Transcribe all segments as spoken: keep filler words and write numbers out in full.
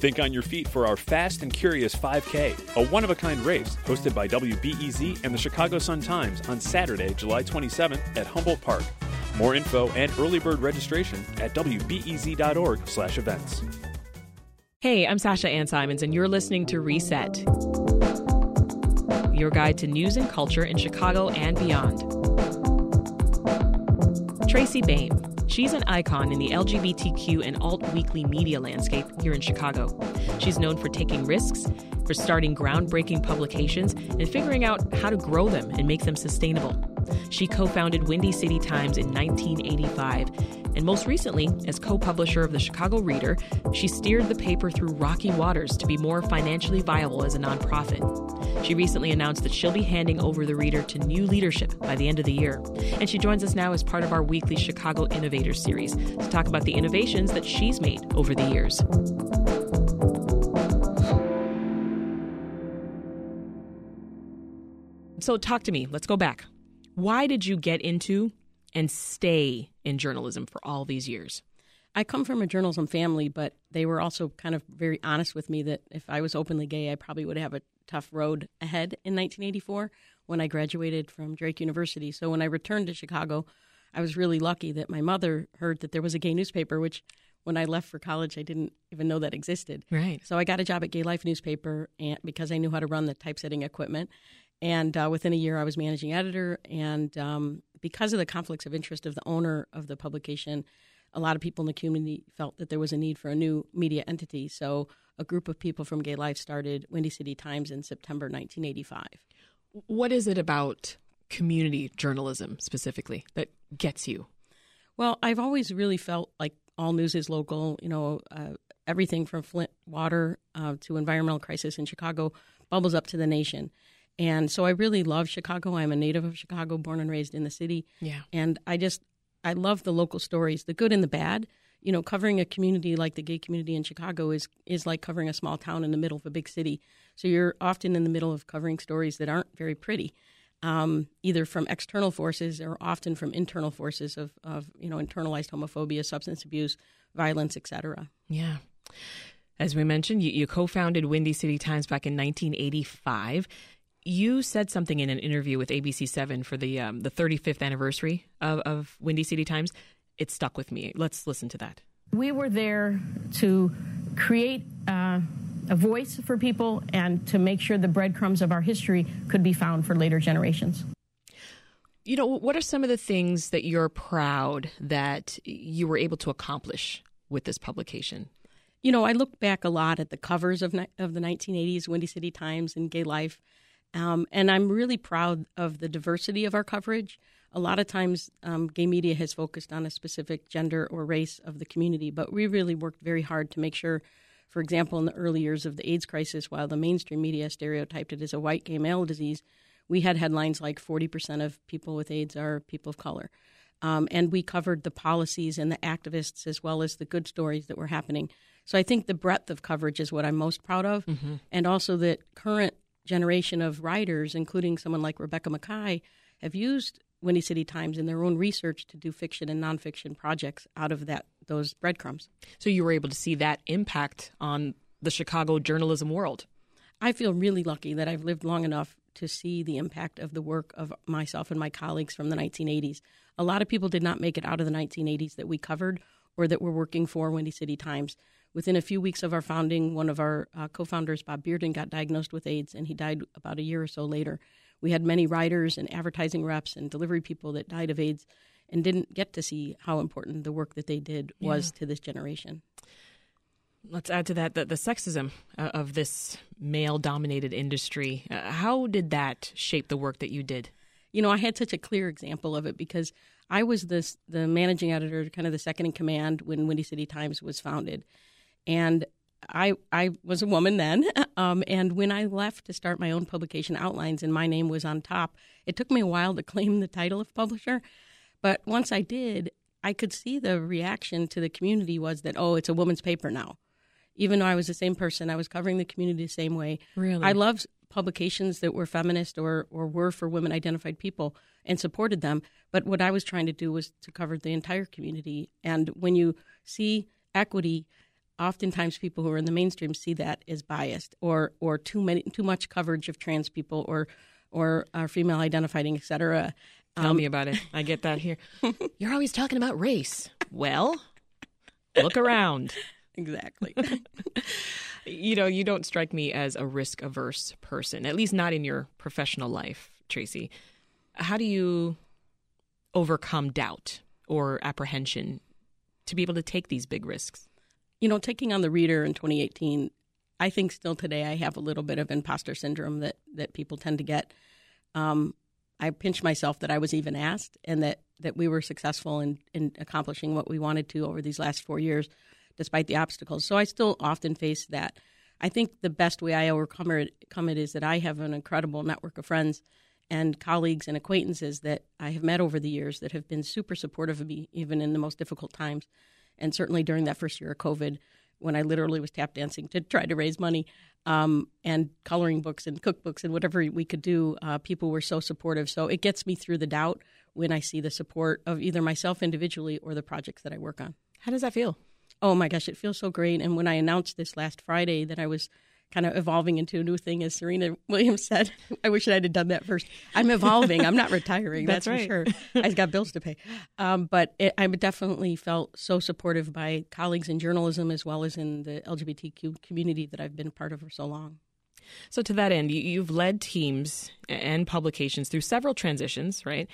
Think on your feet for our Fast and Curious five K, a one-of-a-kind race hosted by W B E Z and the Chicago Sun-Times on Saturday, July twenty-seventh at Humboldt Park. More info and early bird registration at W B E Z dot org slash events. Hey, I'm Sasha Ann Simons, and you're listening to Reset, your guide to news and culture in Chicago and beyond. Tracy Bain. She's an icon in the L G B T Q and alt-weekly media landscape here in Chicago. She's known for taking risks, for starting groundbreaking publications, and figuring out how to grow them and make them sustainable. She co-founded Windy City Times in nineteen eighty-five, and most recently, as co-publisher of the Chicago Reader, she steered the paper through rocky waters to be more financially viable as a nonprofit. She recently announced that she'll be handing over the Reader to new leadership by the end of the year. And she joins us now as part of our weekly Chicago Innovators series to talk about the innovations that she's made over the years. So talk to me. Let's go back. Why did you get into and stay in journalism for all these years? I come from a journalism family, but they were also kind of very honest with me that if I was openly gay, I probably would have a tough road ahead in nineteen eighty-four when I graduated from Drake University. So when I returned to Chicago, I was really lucky that my mother heard that there was a gay newspaper, which when I left for college, I didn't even know that existed. Right. So I got a job at Gay Life Newspaper and because I knew how to run the typesetting equipment. And uh, within a year, I was managing editor. And um, because of the conflicts of interest of the owner of the publication, a lot of people in the community felt that there was a need for a new media entity. So a group of people from Gay Life started Windy City Times in September nineteen eighty-five. What is it about community journalism specifically that gets you? Well, I've always really felt like all news is local. You know, uh, everything from Flint water uh, to environmental crisis in Chicago bubbles up to the nation. And so I really love Chicago. I'm a native of Chicago, born and raised in the city. Yeah. And I just, I love the local stories, the good and the bad. You know, covering a community like the gay community in Chicago is is like covering a small town in the middle of a big city. So you're often in the middle of covering stories that aren't very pretty, um, either from external forces or often from internal forces of, of, you know, internalized homophobia, substance abuse, violence, et cetera. Yeah. As we mentioned, you, you co-founded Windy City Times back in nineteen eighty-five. You said something in an interview with A B C seven for the um, the thirty-fifth anniversary of, of Windy City Times. It stuck with me. Let's listen to that. We were there to create uh, a voice for people and to make sure the breadcrumbs of our history could be found for later generations. You know, what are some of the things that you're proud that you were able to accomplish with this publication? You know, I look back a lot at the covers of ni- of the nineteen eighties, Windy City Times and Gay Life. Um, and I'm really proud of the diversity of our coverage. A lot of times um, gay media has focused on a specific gender or race of the community, but we really worked very hard to make sure, for example, in the early years of the AIDS crisis, while the mainstream media stereotyped it as a white gay male disease, we had headlines like forty percent of people with AIDS are people of color. Um, and we covered the policies and the activists as well as the good stories that were happening. So I think the breadth of coverage is what I'm most proud of, mm-hmm. and also that current generation of writers, including someone like Rebecca Makkai, have used Windy City Times in their own research to do fiction and nonfiction projects out of that those breadcrumbs. So you were able to see that impact on the Chicago journalism world. I feel really lucky that I've lived long enough to see the impact of the work of myself and my colleagues from the nineteen eighties. A lot of people did not make it out of the nineteen eighties that we covered or that were working for Windy City Times. Within a few weeks of our founding, one of our uh, co-founders, Bob Bearden, got diagnosed with AIDS, and he died about a year or so later. We had many writers and advertising reps and delivery people that died of AIDS and didn't get to see how important the work that they did was yeah. to this generation. Let's add to that the, the sexism uh, of this male-dominated industry. Uh, how did that shape the work that you did? You know, I had such a clear example of it because I was this, the managing editor, kind of the second in command when Windy City Times was founded. And I I was a woman then, um, and when I left to start my own publication, Outlines, and my name was on top, it took me a while to claim the title of publisher. But once I did, I could see the reaction to the community was that, oh, it's a woman's paper now. Even though I was the same person, I was covering the community the same way. Really? I loved publications that were feminist or, or were for women-identified people and supported them. But what I was trying to do was to cover the entire community. And when you see equity, oftentimes people who are in the mainstream see that as biased or or too many too much coverage of trans people or or uh, female identifying, et cetera. Um, Tell me about it. I get that here. You're always talking about race. Well, look around. Exactly. You know, you don't strike me as a risk-averse person, at least not in your professional life, Tracy. How do you overcome doubt or apprehension to be able to take these big risks? You know, taking on the Reader in twenty eighteen, I think still today I have a little bit of imposter syndrome that, that people tend to get. Um, I pinch myself that I was even asked and that, that we were successful in, in accomplishing what we wanted to over these last four years. Despite the obstacles. So I still often face that. I think the best way I overcome it, come it is that I have an incredible network of friends and colleagues and acquaintances that I have met over the years that have been super supportive of me, even in the most difficult times. And certainly during that first year of COVID, when I literally was tap dancing to try to raise money um, and coloring books and cookbooks and whatever we could do, uh, people were so supportive. So it gets me through the doubt when I see the support of either myself individually or the projects that I work on. How does that feel? Oh, my gosh, it feels so great. And when I announced this last Friday that I was kind of evolving into a new thing, as Serena Williams said, I wish I had done that first. I'm evolving. I'm not retiring. That's, that's right. For sure. I've got bills to pay. Um, but it, I definitely felt so supportive by colleagues in journalism as well as in the L G B T Q community that I've been part of for so long. So to that end, you, you've led teams and publications through several transitions, right?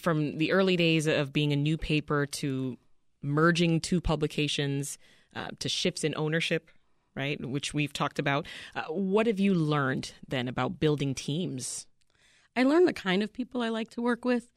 From the early days of being a new paper to merging two publications, uh, to shifts in ownership, right, which we've talked about. Uh, what have you learned then about building teams? I learned the kind of people I like to work with,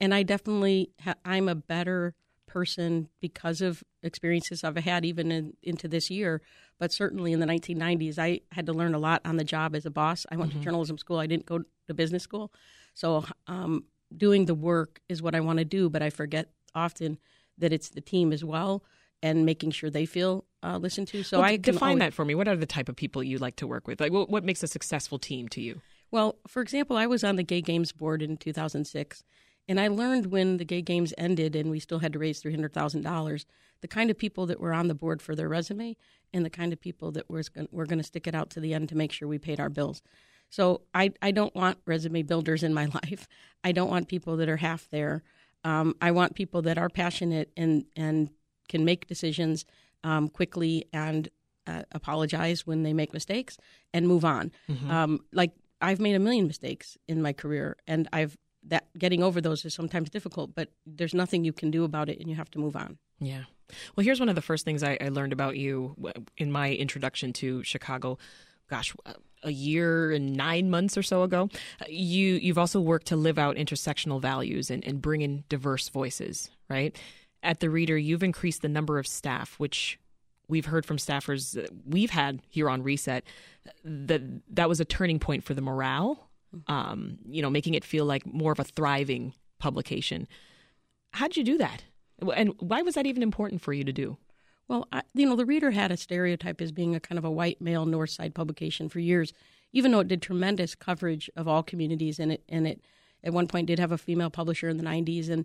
and I definitely ha- I'm a better person because of experiences I've had even in, into this year, but certainly in the nineteen nineties, I had to learn a lot on the job as a boss. I went mm-hmm. to journalism school. I didn't go to business school. So um, doing the work is what I want to do, but I forget often that it's the team as well and making sure they feel uh, listened to. So well, I define always... that for me. What are the type of people you like to work with? Like, what makes a successful team to you? Well, for example, I was on the Gay Games board in two thousand six, and I learned when the Gay Games ended and we still had to raise three hundred thousand dollars, the kind of people that were on the board for their resume and the kind of people that was gonna, were going to stick it out to the end to make sure we paid our bills. So I, I don't want resume builders in my life. I don't want people that are half there. Um, I want people that are passionate and, and can make decisions um, quickly and uh, apologize when they make mistakes and move on. Mm-hmm. Um, like I've made a million mistakes in my career, and I've that getting over those is sometimes difficult, but there's nothing you can do about it, and you have to move on. Yeah. Well, here's one of the first things I, I learned about you in my introduction to Chicago. Gosh. A year and nine months or so ago, you, you've also worked to live out intersectional values and, and bring in diverse voices, right? At The Reader, you've increased the number of staff, which we've heard from staffers that we've had here on Reset, that that was a turning point for the morale, um, you know, making it feel like more of a thriving publication. How'd you do that? And why was that even important for you to do? Well, I, you know, The Reader had a stereotype as being a kind of a white male north side publication for years, even though it did tremendous coverage of all communities. And it and it at one point did have a female publisher in the nineties. And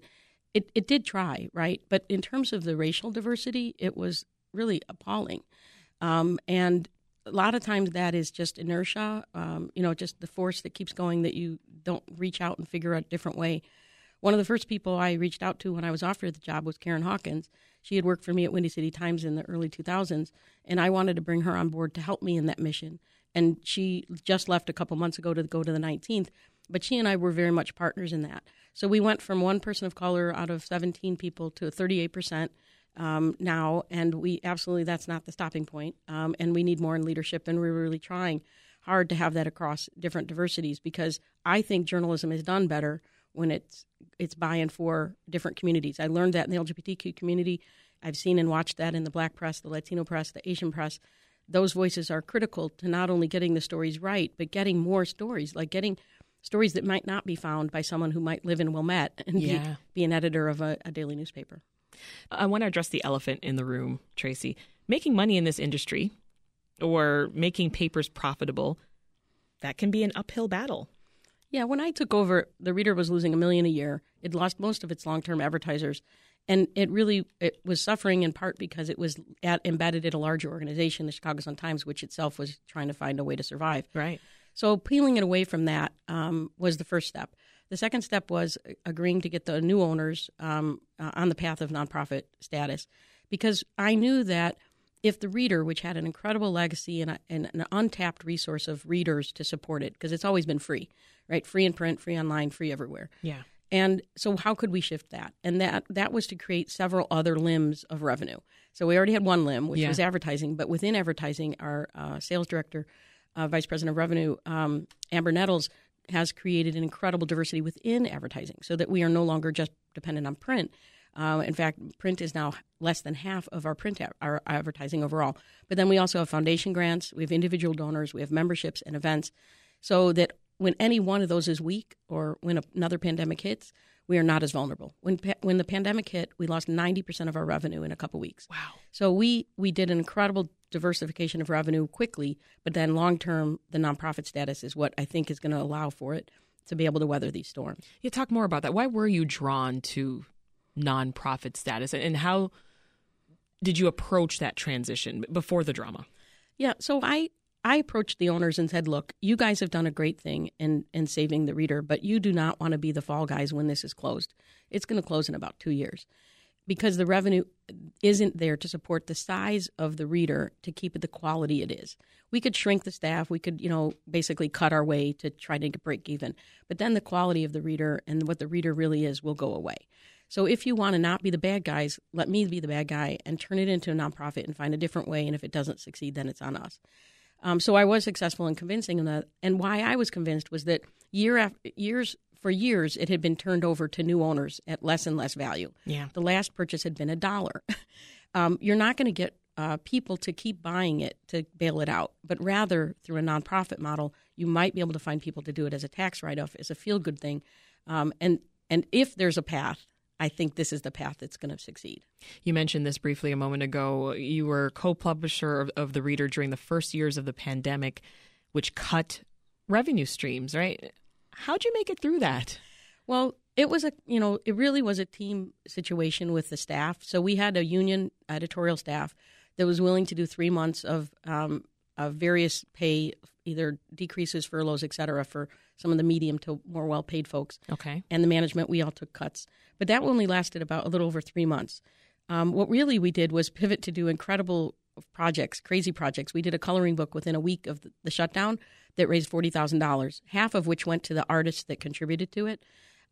it, it did try. Right. But in terms of the racial diversity, it was really appalling. Um, and a lot of times that is just inertia, um, you know, just the force that keeps going that you don't reach out and figure out a different way. One of the first people I reached out to when I was offered the job was Karen Hawkins. She had worked for me at Windy City Times in the early two thousands, and I wanted to bring her on board to help me in that mission. And she just left a couple months ago to go to the nineteenth, but she and I were very much partners in that. So we went from one person of color out of seventeen people to thirty-eight percent um, now, and we absolutely, that's not the stopping point, um, and we need more in leadership, and we're really trying hard to have that across different diversities because I think journalism is done better when it's it's by and for different communities. I learned that in the L G B T Q community. I've seen and watched that in the Black press, the Latino press, the Asian press. those voices are critical to not only getting the stories right, but getting more stories, like getting stories that might not be found by someone who might live in Wilmette and yeah. be, be an editor of a, a daily newspaper. I want to address the elephant in the room, Tracy. Making money in this industry or making papers profitable, that can be an uphill battle. Yeah, when I took over, the Reader was losing a million a year. It lost most of its long-term advertisers. And it really it was suffering in part because it was at, embedded in a larger organization, the Chicago Sun-Times, which itself was trying to find a way to survive. Right. So peeling it away from that um, was the first step. The second step was agreeing to get the new owners um, uh, on the path of nonprofit status, because I knew that if the Reader, which had an incredible legacy and, a, and an untapped resource of readers to support it, because it's always been free, right? Free in print, free online, free everywhere. Yeah. And so how could we shift that? And that that was to create several other limbs of revenue. So we already had one limb, which yeah. was advertising. But within advertising, our uh, sales director, uh, vice president of revenue, um, Amber Nettles, has created an incredible diversity within advertising so that we are no longer just dependent on print. Uh, in fact, print is now less than half of our print a- our advertising overall. But then we also have foundation grants. We have individual donors. We have memberships and events so that when any one of those is weak or when another pandemic hits, we are not as vulnerable. When pa- when the pandemic hit, we lost ninety percent of our revenue in a couple weeks. Wow. So we, we did an incredible diversification of revenue quickly, but then long-term, the nonprofit status is what I think is going to allow for it to be able to weather these storms. Yeah, talk more about that. Why were you drawn to nonprofit status, and how did you approach that transition before the drama? Yeah, so I... I approached the owners and said, look, you guys have done a great thing in, in saving the Reader, but you do not want to be the fall guys when this is closed. It's going to close in about two years because the revenue isn't there to support the size of the Reader to keep it the quality it is. We could shrink the staff. We could, you know, basically cut our way to try to break even. But then the quality of the Reader and what the Reader really is will go away. So if you want to not be the bad guys, let me be the bad guy and turn it into a nonprofit and find a different way. And if it doesn't succeed, then it's on us. Um, so I was successful in convincing them that, and why I was convinced was that year after years for years it had been turned over to new owners at less and less value. Yeah, the last purchase had been a dollar. um, you're not going to get uh, people to keep buying it to bail it out, but rather through a nonprofit model, you might be able to find people to do it as a tax write-off, as a feel-good thing, um, and and if there's a path. I think this is the path that's going to succeed. You mentioned this briefly a moment ago. You were co-publisher of, of The Reader during the first years of the pandemic, which cut revenue streams, right? How'd you make it through that? Well, it was a, you know, it really was a team situation with the staff. So we had a union editorial staff that was willing to do three months of, um, of various pay, either decreases, furloughs, et cetera, for some of the medium to more well-paid folks. Okay. And the management, we all took cuts. But that only lasted about a little over three months. Um, what really we did was pivot to do incredible projects, crazy projects. We did a coloring book within a week of the shutdown that raised forty thousand dollars, half of which went to the artists that contributed to it.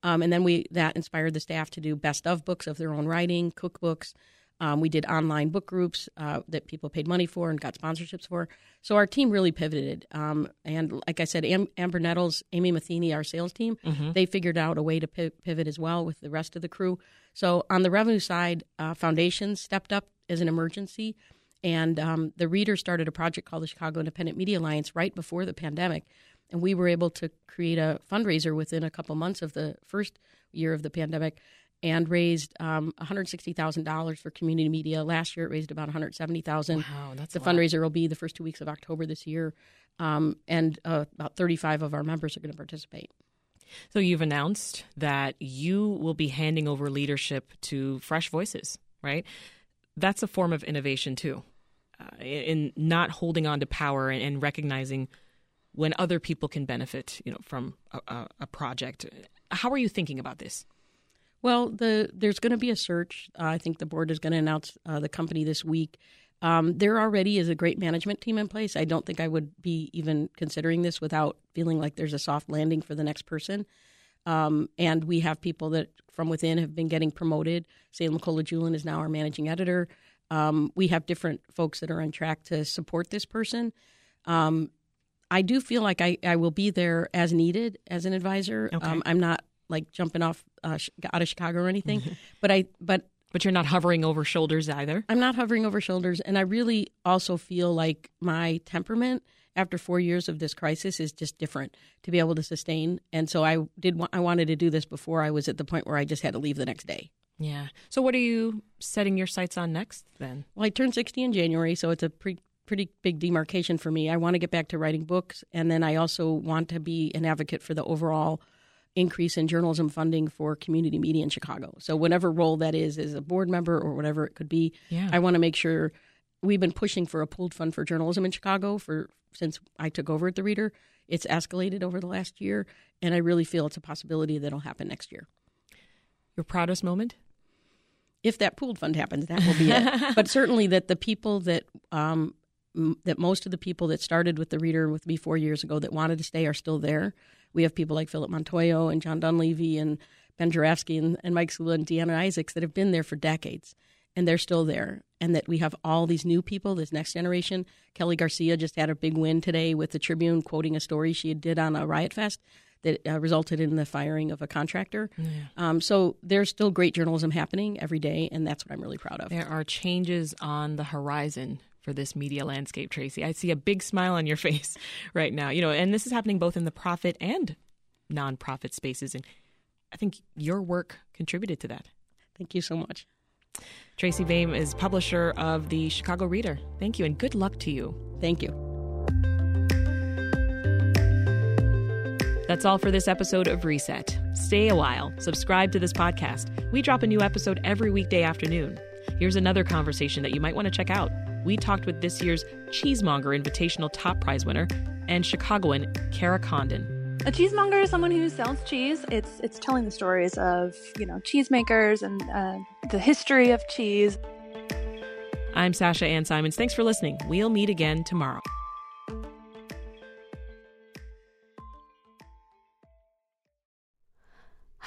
Um, and then we that inspired the staff to do best of books of their own writing, cookbooks. Um, we did online book groups uh, that people paid money for and got sponsorships for. So our team really pivoted. Um, and like I said, Am- Amber Nettles, Amy Matheny, our sales team, mm-hmm. they figured out a way to p- pivot as well with the rest of the crew. So on the revenue side, uh, foundations stepped up as an emergency. And um, the Reader started a project called the Chicago Independent Media Alliance right before the pandemic. And we were able to create a fundraiser within a couple months of the first year of the pandemic and raised um, one hundred sixty thousand dollars for community media. Last year, it raised about one hundred seventy thousand dollars. Wow, that's The a fundraiser lot. Will be the first two weeks of October this year, um, and uh, about thirty-five of our members are going to participate. So you've announced that you will be handing over leadership to fresh voices, right? That's a form of innovation, too, uh, in not holding on to power and, and recognizing when other people can benefit, you know, from a, a project. How are you thinking about this? Well, the, there's going to be a search. Uh, I think the board is going to announce uh, the company this week. Um, there already is a great management team in place. I don't think I would be even considering this without feeling like there's a soft landing for the next person. Um, and we have people that from within have been getting promoted. Say Nicola Julin is now our managing editor. Um, we have different folks that are on track to support this person. Um, I do feel like I, I will be there as needed as an advisor. Okay. Um, I'm not like jumping off uh, out of Chicago or anything, but I but But you're not hovering over shoulders either. I'm not hovering over shoulders. And I really also feel like my temperament after four years of this crisis is just different to be able to sustain. And so I did. Wa- I wanted to do this before I was at the point where I just had to leave the next day. Yeah. So what are you setting your sights on next then? Well, I turned sixty in January, so it's a pretty pretty big demarcation for me. I want to get back to writing books. And then I also want to be an advocate for the overall increase in journalism funding for community media in Chicago. So whatever role that is, as a board member or whatever it could be, yeah. I want to make sure we've been pushing for a pooled fund for journalism in Chicago for since I took over at the Reader. It's escalated over the last year, and I really feel it's a possibility that it'll happen next year. Your proudest moment? If that pooled fund happens, that will be it. But certainly that the people that um, m- that most of the people that started with the Reader with me four years ago that wanted to stay are still there. We have people like Philip Montoyo and John Dunleavy and Ben Jaravsky and, and Mike Sula and Deanna Isaacs that have been there for decades, and they're still there. And that we have all these new people, this next generation. Kelly Garcia just had a big win today with the Tribune, quoting a story she did on a riot fest that uh, resulted in the firing of a contractor. Yeah. Um, so there's still great journalism happening every day, and that's what I'm really proud of. There are changes on the horizon for this media landscape, Tracy. I see a big smile on your face right now. You know, and this is happening both in the profit and nonprofit spaces, and I think your work contributed to that. Thank you so much. Tracy Bain is publisher of the Chicago Reader. Thank you, and good luck to you. Thank you. That's all for this episode of Reset. Stay a while. Subscribe to this podcast. We drop a new episode every weekday afternoon. Here's another conversation that you might want to check out. We talked with this year's Cheesemonger Invitational top prize winner and Chicagoan Kara Condon. A cheesemonger is someone who sells cheese. It's it's telling the stories of, you know, cheesemakers and uh, the history of cheese. I'm Sasha Ann Simons. Thanks for listening. We'll meet again tomorrow.